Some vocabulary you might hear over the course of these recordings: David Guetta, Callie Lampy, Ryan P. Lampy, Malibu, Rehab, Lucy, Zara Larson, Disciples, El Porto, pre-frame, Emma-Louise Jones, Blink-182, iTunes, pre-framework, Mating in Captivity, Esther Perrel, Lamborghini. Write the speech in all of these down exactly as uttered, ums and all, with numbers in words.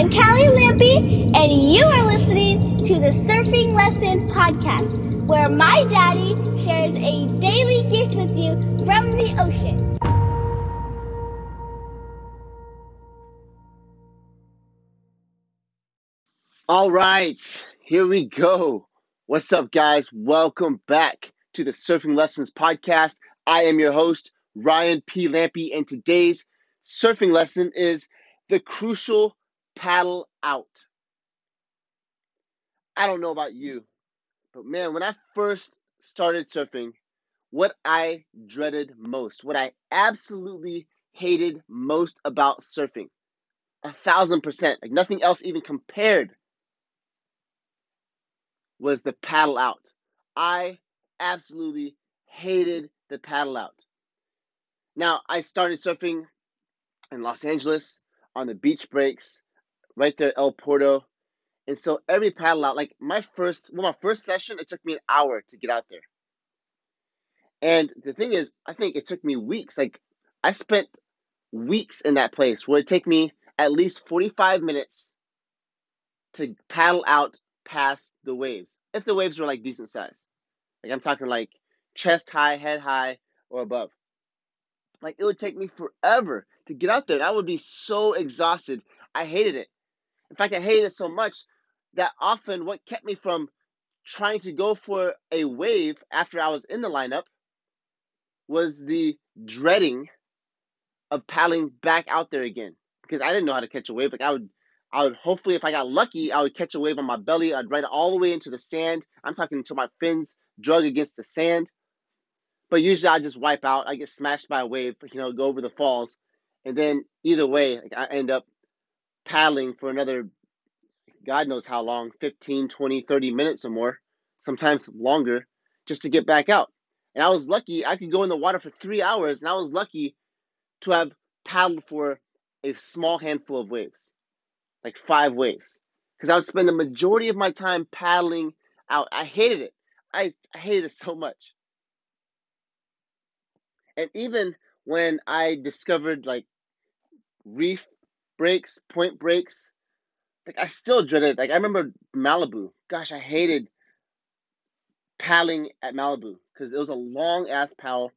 I'm Callie Lampy, and you are listening to the Surfing Lessons podcast, where my daddy shares a daily gift with you from the ocean. All right, here we go. What's up, guys? Welcome back to the Surfing Lessons podcast. I am your host, Ryan P. Lampy, and today's surfing lesson is the crucial paddle out. I don't know about you, but man, when I first started surfing, what I dreaded most, what I absolutely hated most about surfing, a thousand percent, like nothing else even compared, was the paddle out. I absolutely hated the paddle out. Now, I started surfing in Los Angeles on the beach breaks, right there at El Porto. And so every paddle out, like my first, well, my first session, it took me an hour to get out there. And the thing is, I think it took me weeks. Like I spent weeks in that place where it took me at least forty-five minutes to paddle out past the waves. If the waves were like decent size, like I'm talking like chest high, head high, or above. Like it would take me forever to get out there. And I would be so exhausted. I hated it. In fact, I hated it so much that often what kept me from trying to go for a wave after I was in the lineup was the dreading of paddling back out there again, because I didn't know how to catch a wave. Like I would, I would hopefully, if I got lucky, I would catch a wave on my belly. I'd ride all the way into the sand. I'm talking until my fins drug against the sand. But usually I just wipe out. I get smashed by a wave, you know, go over the falls. And then either way, like I end up paddling for another, God knows how long, fifteen, twenty, thirty minutes or more, sometimes longer, just to get back out. And I was lucky. I could go in the water for three hours, and I was lucky to have paddled for a small handful of waves, like five waves, because I would spend the majority of my time paddling out. I hated it. I, I hated it so much. And even when I discovered like reef breaks, point breaks, like I still dreaded it. Like I remember Malibu. Gosh, I hated paddling at Malibu because it was a long ass paddle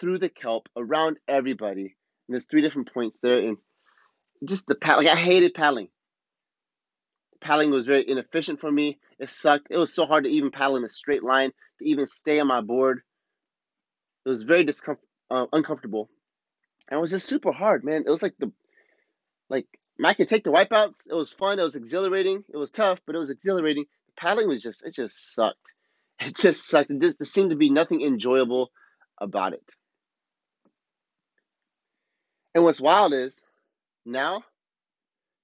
through the kelp around everybody. And there's three different points there, and just the paddling. Like I hated paddling. Paddling was very inefficient for me. It sucked. It was so hard to even paddle in a straight line, to even stay on my board. It was very discom- uh, uncomfortable, and it was just super hard, man. It was like the, like I could take the wipeouts. It was fun. It was exhilarating. It was tough, but it was exhilarating. Paddling was just, it just sucked. It just sucked. It just, there seemed to be nothing enjoyable about it. And what's wild is now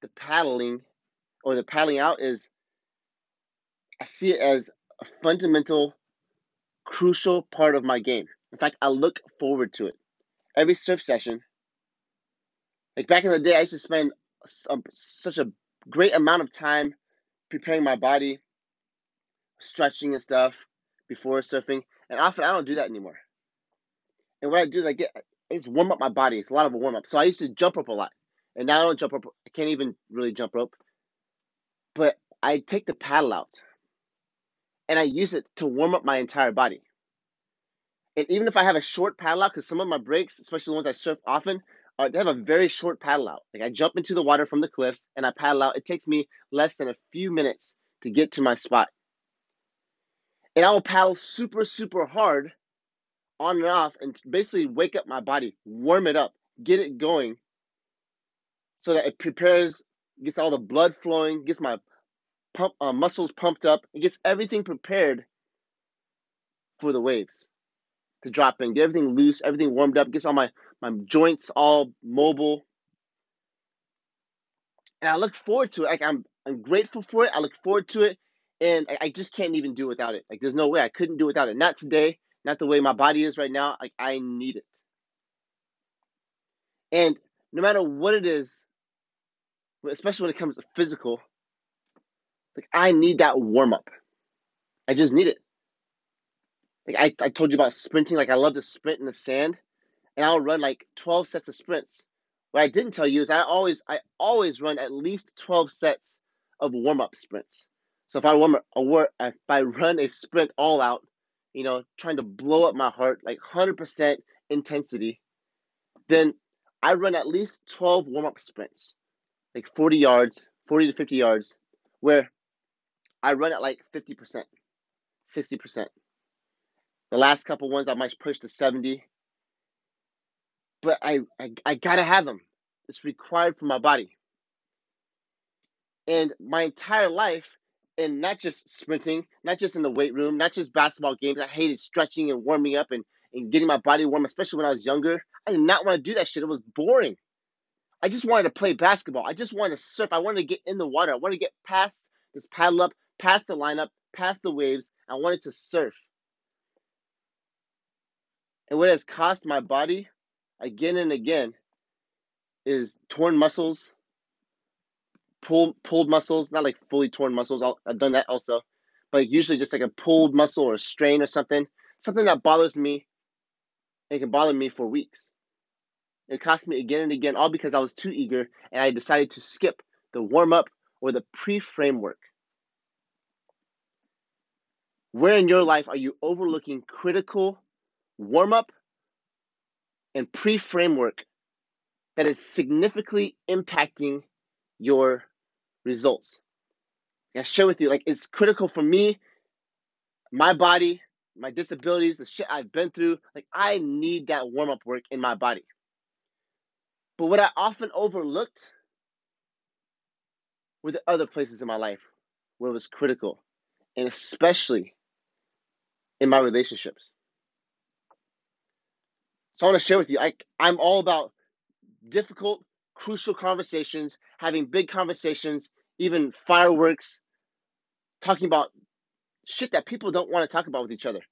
the paddling or the paddling out is, I see it as a fundamental, crucial part of my game. In fact, I look forward to it. Every surf session, like back in the day, I used to spend some, such a great amount of time preparing my body, stretching and stuff before surfing. And often I don't do that anymore. And what I do is I get, I just warm up my body. It's a lot of a warm up. So I used to jump rope a lot. And now I don't jump rope. I can't even really jump rope. But I take the paddle out and I use it to warm up my entire body. And even if I have a short paddle out, because some of my breaks, especially the ones I surf often, are, they have a very short paddle out. Like I jump into the water from the cliffs and I paddle out. It takes me less than a few minutes to get to my spot. And I will paddle super, super hard on and off and basically wake up my body, warm it up, get it going so that it prepares, gets all the blood flowing, gets my pump, uh, muscles pumped up, it gets everything prepared for the waves to drop in, get everything loose, everything warmed up, gets all my, my joints all mobile. And I look forward to it. Like I'm I'm grateful for it. I look forward to it. And I, I just can't even do without it. Like there's no way I couldn't do without it. Not today, not the way my body is right now. Like I need it. And no matter what it is, especially when it comes to physical, like I need that warm up. I just need it. Like I, I told you about sprinting. Like I love to sprint in the sand, and I'll run like twelve sets of sprints What I didn't tell you is I always I always run at least twelve sets of warm-up sprints. So if I warm up, if I run a sprint all out, you know, trying to blow up my heart, like one hundred percent intensity, then I run at least twelve warm-up sprints, like forty yards, forty to fifty yards, where I run at like fifty percent, sixty percent. The last couple ones I might push to seventy, but I, I, I gotta have them. It's required for my body. And my entire life, and not just sprinting, not just in the weight room, not just basketball games. I hated stretching and warming up and, and getting my body warm, especially when I was younger. I did not want to do that shit. It was boring. I just wanted to play basketball. I just wanted to surf. I wanted to get in the water. I wanted to get past this paddle up, past the lineup, past the waves. I wanted to surf. And what it has cost my body again and again is torn muscles, pulled, pulled muscles, not like fully torn muscles. I'll, I've done that also, but usually just like a pulled muscle or a strain or something, something that bothers me and can bother me for weeks. It cost me again and again, all because I was too eager and I decided to skip the warm-up or the pre-framework. Where in your life are you overlooking critical warm-up and pre-framework that is significantly impacting your results? I share with you, like, it's critical for me, my body, my disabilities, the shit I've been through. Like, I need that warm-up work in my body. But what I often overlooked were the other places in my life where it was critical, and especially in my relationships. So I want to share with you, I, I'm all about difficult, crucial conversations, having big conversations, even fireworks, talking about shit that people don't want to talk about with each other.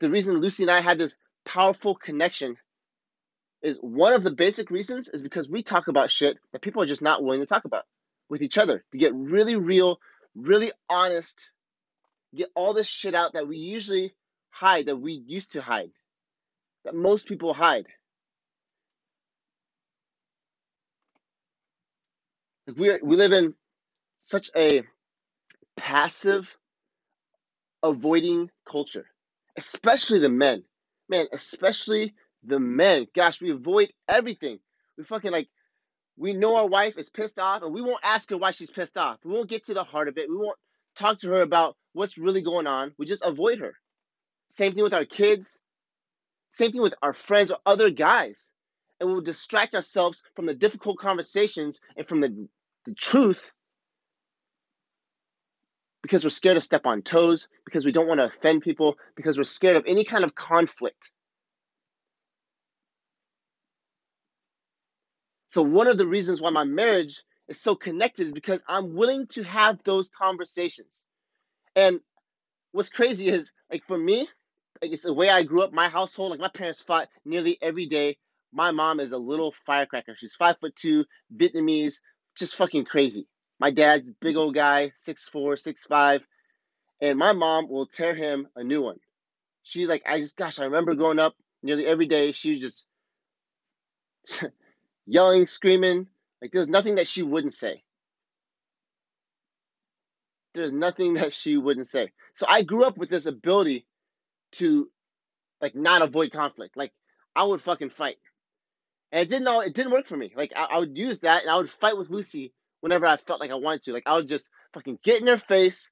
The reason Lucy and I had this powerful connection is one of the basic reasons is because we talk about shit that people are just not willing to talk about with each other, to get really real, really honest, get all this shit out that we usually hide, that we used to hide. That most people hide. Like we are, we live in such a passive, avoiding culture, especially the men. Man, especially the men. Gosh, we avoid everything. We fucking like, we know our wife is pissed off, and we won't ask her why she's pissed off. We won't get to the heart of it. We won't talk to her about what's really going on. We just avoid her. Same thing with our kids. Same thing with our friends or other guys. And we'll distract ourselves from the difficult conversations and from the, the truth because we're scared to step on toes, because we don't want to offend people, because we're scared of any kind of conflict. So one of the reasons why my marriage is so connected is because I'm willing to have those conversations. And what's crazy is, like, for me, like, it's the way I grew up, my household. Like, my parents fought nearly every day. My mom is a little firecracker. She's five foot two, Vietnamese, just fucking crazy. My dad's a big old guy, six four, six five, and my mom will tear him a new one. She's like, I just, gosh, I remember growing up nearly every day. She was just yelling, screaming. Like, there's nothing that she wouldn't say. There's nothing that she wouldn't say. So I grew up with this ability to, like, not avoid conflict. Like, I would fucking fight. And it didn't all, it didn't work for me. Like, I, I would use that, and I would fight with Lucy whenever I felt like I wanted to. Like, I would just fucking get in her face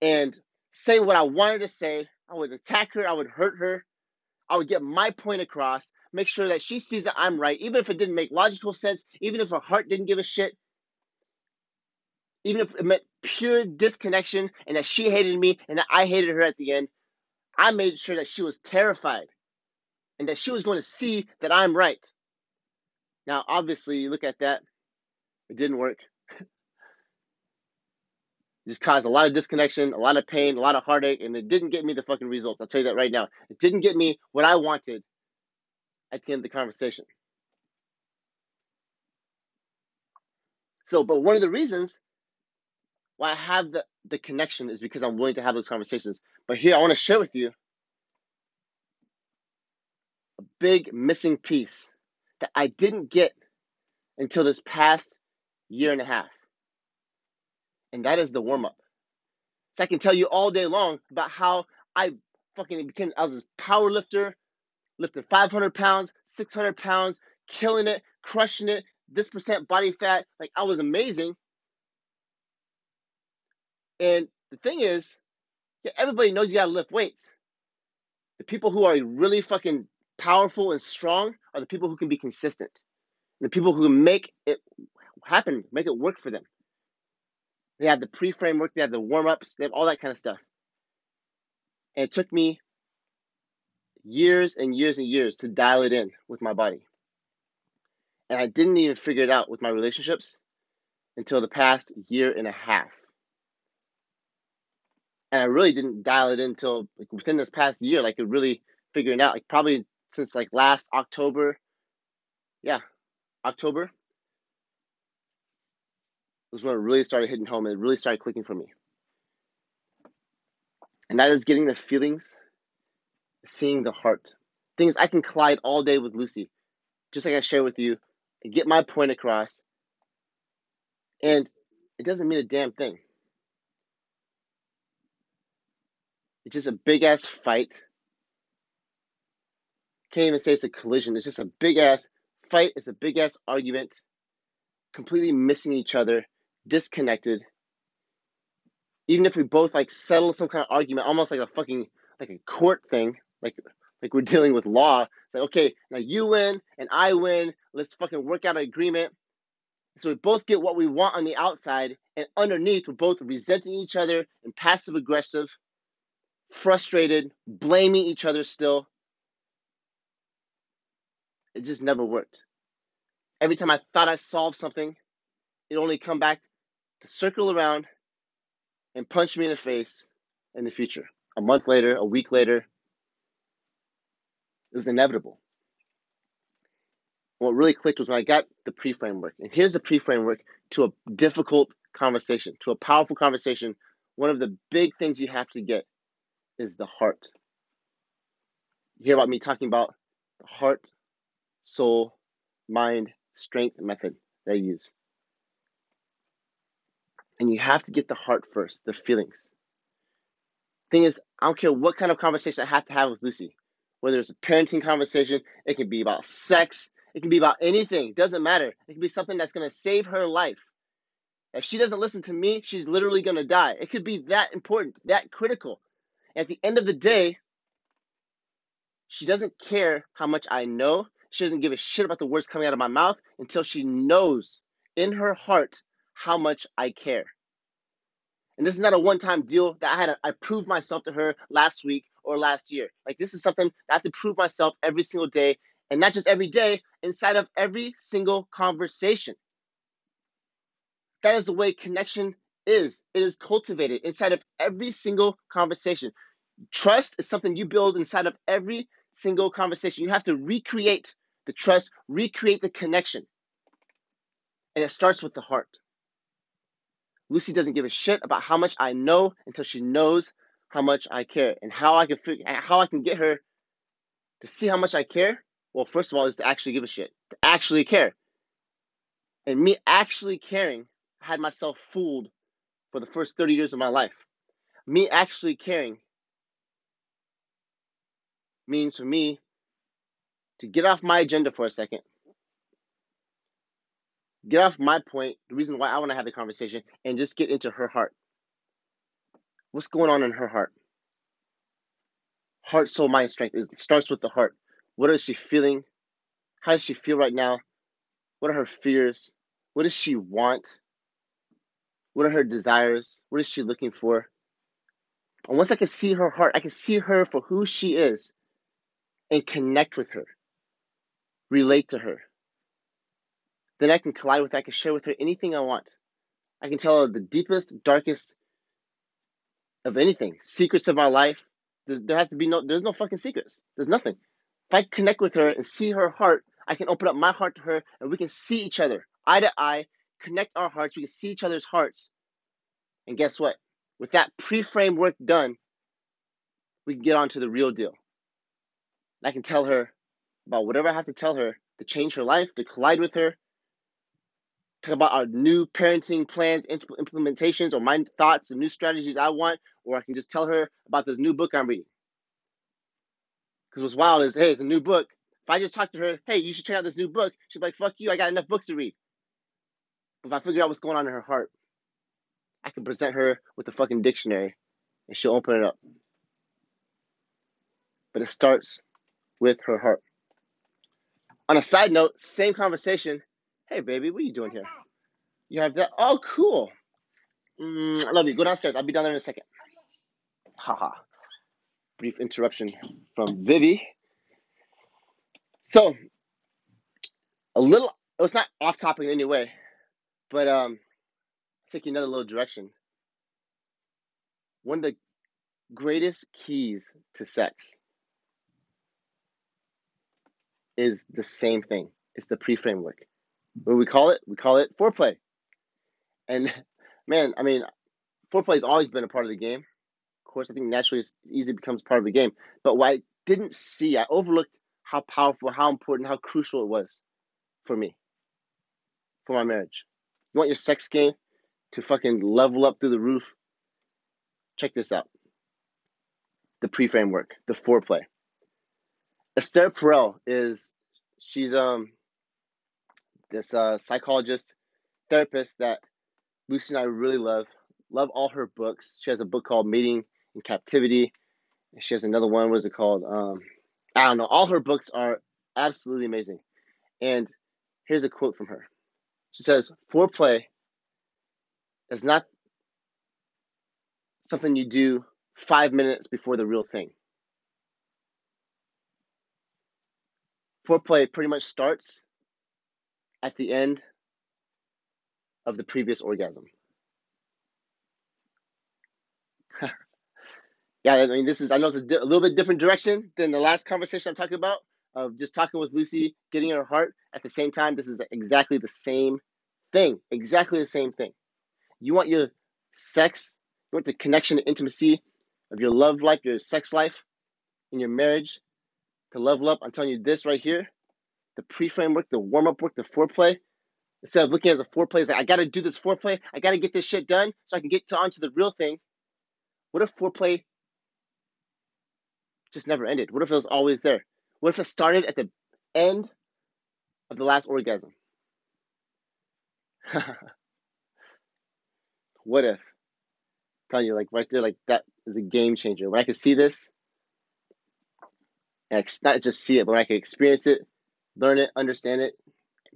and say what I wanted to say. I would attack her. I would hurt her. I would get my point across, make sure that she sees that I'm right, even if it didn't make logical sense, even if her heart didn't give a shit. Even if it meant pure disconnection and that she hated me and that I hated her at the end, I made sure that she was terrified and that she was going to see that I'm right. Now, obviously, you look at that, it didn't work. It just caused a lot of disconnection, a lot of pain, a lot of heartache, and it didn't get me the fucking results. I'll tell you that right now. It didn't get me what I wanted at the end of the conversation. So, but one of the reasons why I have the, the connection is because I'm willing to have those conversations. But here I want to share with you a big missing piece that I didn't get until this past year and a half. And that is the warm-up. So I can tell you all day long about how I fucking became, I was this power lifter, lifting five hundred pounds, six hundred pounds, killing it, crushing it, this percent body fat. Like, I was amazing. And the thing is, yeah, everybody knows you gotta lift weights. The people who are really fucking powerful and strong are the people who can be consistent. The people who make it happen, make it work for them. They have the pre-framework, they have the warm-ups, they have all that kind of stuff. And it took me years and years and years to dial it in with my body. And I didn't even figure it out with my relationships until the past year and a half. And I really didn't dial it in until like, within this past year, like really figuring out, like probably since like last October. Yeah, October was when it really started hitting home and it really started clicking for me. And that is getting the feelings, seeing the heart. Things I can collide all day with Lucy, just like I share with you, and get my point across. And it doesn't mean a damn thing. It's just a big-ass fight. Can't even say it's a collision. It's just a big-ass fight. It's a big-ass argument. Completely missing each other, disconnected. Even if we both like settle some kind of argument, almost like a fucking like a court thing, like like we're dealing with law. It's like, okay, now you win and I win. Let's fucking work out an agreement. So we both get what we want on the outside, and underneath we're both resenting each other and passive aggressive, frustrated, blaming each other still. It just never worked. Every time I thought I solved something, it only come back to circle around and punch me in the face in the future. A month later, a week later, it was inevitable. What really clicked was when I got the pre-framework. And here's the pre-framework to a difficult conversation, to a powerful conversation. One of the big things you have to get is the heart. You hear about me talking about the heart, soul, mind, strength method that I use. And you have to get the heart first, the feelings. Thing is, I don't care what kind of conversation I have to have with Lucy. Whether it's a parenting conversation, it can be about sex, it can be about anything, it doesn't matter. It can be something that's going to save her life. If she doesn't listen to me, she's literally going to die. It could be that important, that critical. And at the end of the day, she doesn't care how much I know. She doesn't give a shit about the words coming out of my mouth until she knows in her heart how much I care. And this is not a one-time deal that I had to, I proved myself to her last week or last year. Like, this is something I have to prove myself every single day, and not just every day, inside of every single conversation. That is the way connection is. It is cultivated inside of every single conversation. Trust is something you build inside of every single conversation. You have to recreate the trust, recreate the connection. And it starts with the heart. Lucy doesn't give a shit about how much I know until she knows how much I care. And how I can figure, how I can get her to see how much I care, well, first of all, is to actually give a shit, to actually care. And me actually caring, I had myself fooled for the first thirty years of my life. Me actually caring means for me to get off my agenda for a second. Get off my point, the reason why I want to have the conversation, and just get into her heart. What's going on in her heart? Heart, soul, mind, strength. It starts with the heart. What is she feeling? How does she feel right now? What are her fears? What does she want? What are her desires? What is she looking for? And once I can see her heart, I can see her for who she is and connect with her, relate to her. Then I can collide with her. I can share with her anything I want. I can tell her the deepest, darkest of anything. Secrets of my life. There, there has to be no, there's no fucking secrets. There's nothing. If I connect with her and see her heart, I can open up my heart to her and we can see each other eye to eye, connect our hearts. We can see each other's hearts. And guess what? With that pre-frame work done, we can get on to the real deal. And I can tell her about whatever I have to tell her to change her life, to collide with her, talk about our new parenting plans, implementations, or my thoughts and new strategies I want, or I can just tell her about this new book I'm reading. Because what's wild is, hey, it's a new book. If I just talk to her, hey, you should check out this new book, she'd be like, fuck you, I got enough books to read. But if I figure out what's going on in her heart, I can present her with a fucking dictionary, and she'll open it up. But it starts with her heart. On a side note, same conversation. Hey, baby, what are you doing here? You have that? Oh, cool. Mm, I love you. Go downstairs. I'll be down there in a second. Haha. Brief interruption from Vivi. So, a little, it was not off topic in any way, but um, I'll take you another little direction. One of the greatest keys to sex is the same thing. It's the pre-framework. What do we call it? We call it foreplay. And man, I mean, foreplay has always been a part of the game. Of course, I think naturally it's easy becomes part of the game. But what I didn't see, I overlooked how powerful, how important, how crucial it was for me, for my marriage. You want your sex game to fucking level up through the roof? Check this out. The pre-framework, the foreplay. Esther Perrel is, she's, um, this uh, psychologist, therapist that Lucy and I really love. Love all her books. She has a book called Mating in Captivity. And she has another one. What is it called? Um, I don't know. All her books are absolutely amazing. And here's a quote from her. She says, foreplay is not something you do five minutes before the real thing. Foreplay pretty much starts at the end of the previous orgasm. Yeah, I mean, this is, I know it's a, di- a little bit different direction than the last conversation I'm talking about, of just talking with Lucy, getting her heart at the same time. This is exactly the same thing, exactly the same thing. You want your sex, you want the connection and intimacy of your love life, your sex life, and your marriage to level up. I'm telling you this right here. The pre-framework, the warm-up work, the foreplay. Instead of looking at the foreplay, it's like, I got to do this foreplay. I got to get this shit done so I can get to onto the real thing. What if foreplay just never ended? What if it was always there? What if it started at the end of the last orgasm? What if? I'm telling you, like right there, like that is a game changer. When I could see this, and not just see it, but when I could experience it, learn it, understand it,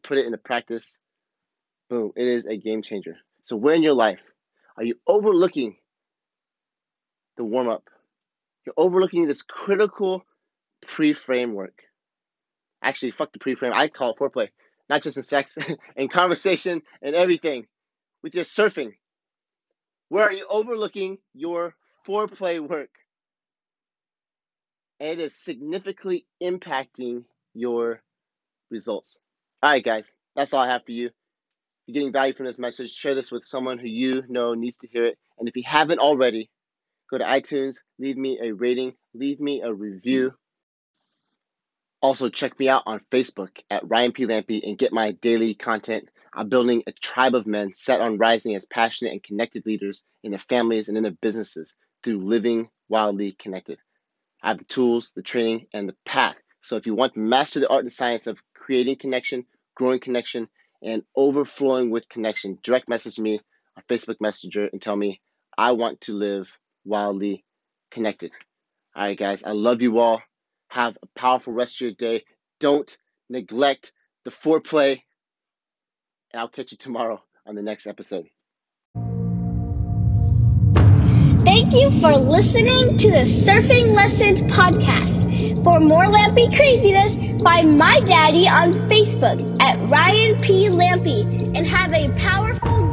put it into practice, boom, it is a game changer. So where in your life are you overlooking the warm-up? You're overlooking this critical pre-framework. Actually, fuck the pre-frame. I call it foreplay, not just in sex, in conversation and everything. With your surfing, where are you overlooking your foreplay work? And it is significantly impacting your results. All right, guys, that's all I have for you. If you're getting value from this message, share this with someone who you know needs to hear it. And if you haven't already, go to iTunes, leave me a rating, leave me a review. Also, check me out on Facebook at Ryan P. Lampy and get my daily content. I'm building a tribe of men set on rising as passionate and connected leaders in their families and in their businesses through living wildly connected. I have the tools, the training, and the path. So if you want to master the art and science of creating connection, growing connection, and overflowing with connection, direct message me on Facebook Messenger and tell me, I want to live wildly connected. All right, guys, I love you all. Have a powerful rest of your day. Don't neglect the foreplay. And I'll catch you tomorrow on the next episode. Thank you for listening to the Surfing Lessons Podcast. For more Lampy craziness, find my daddy on Facebook at Ryan P. Lampy and have a powerful day.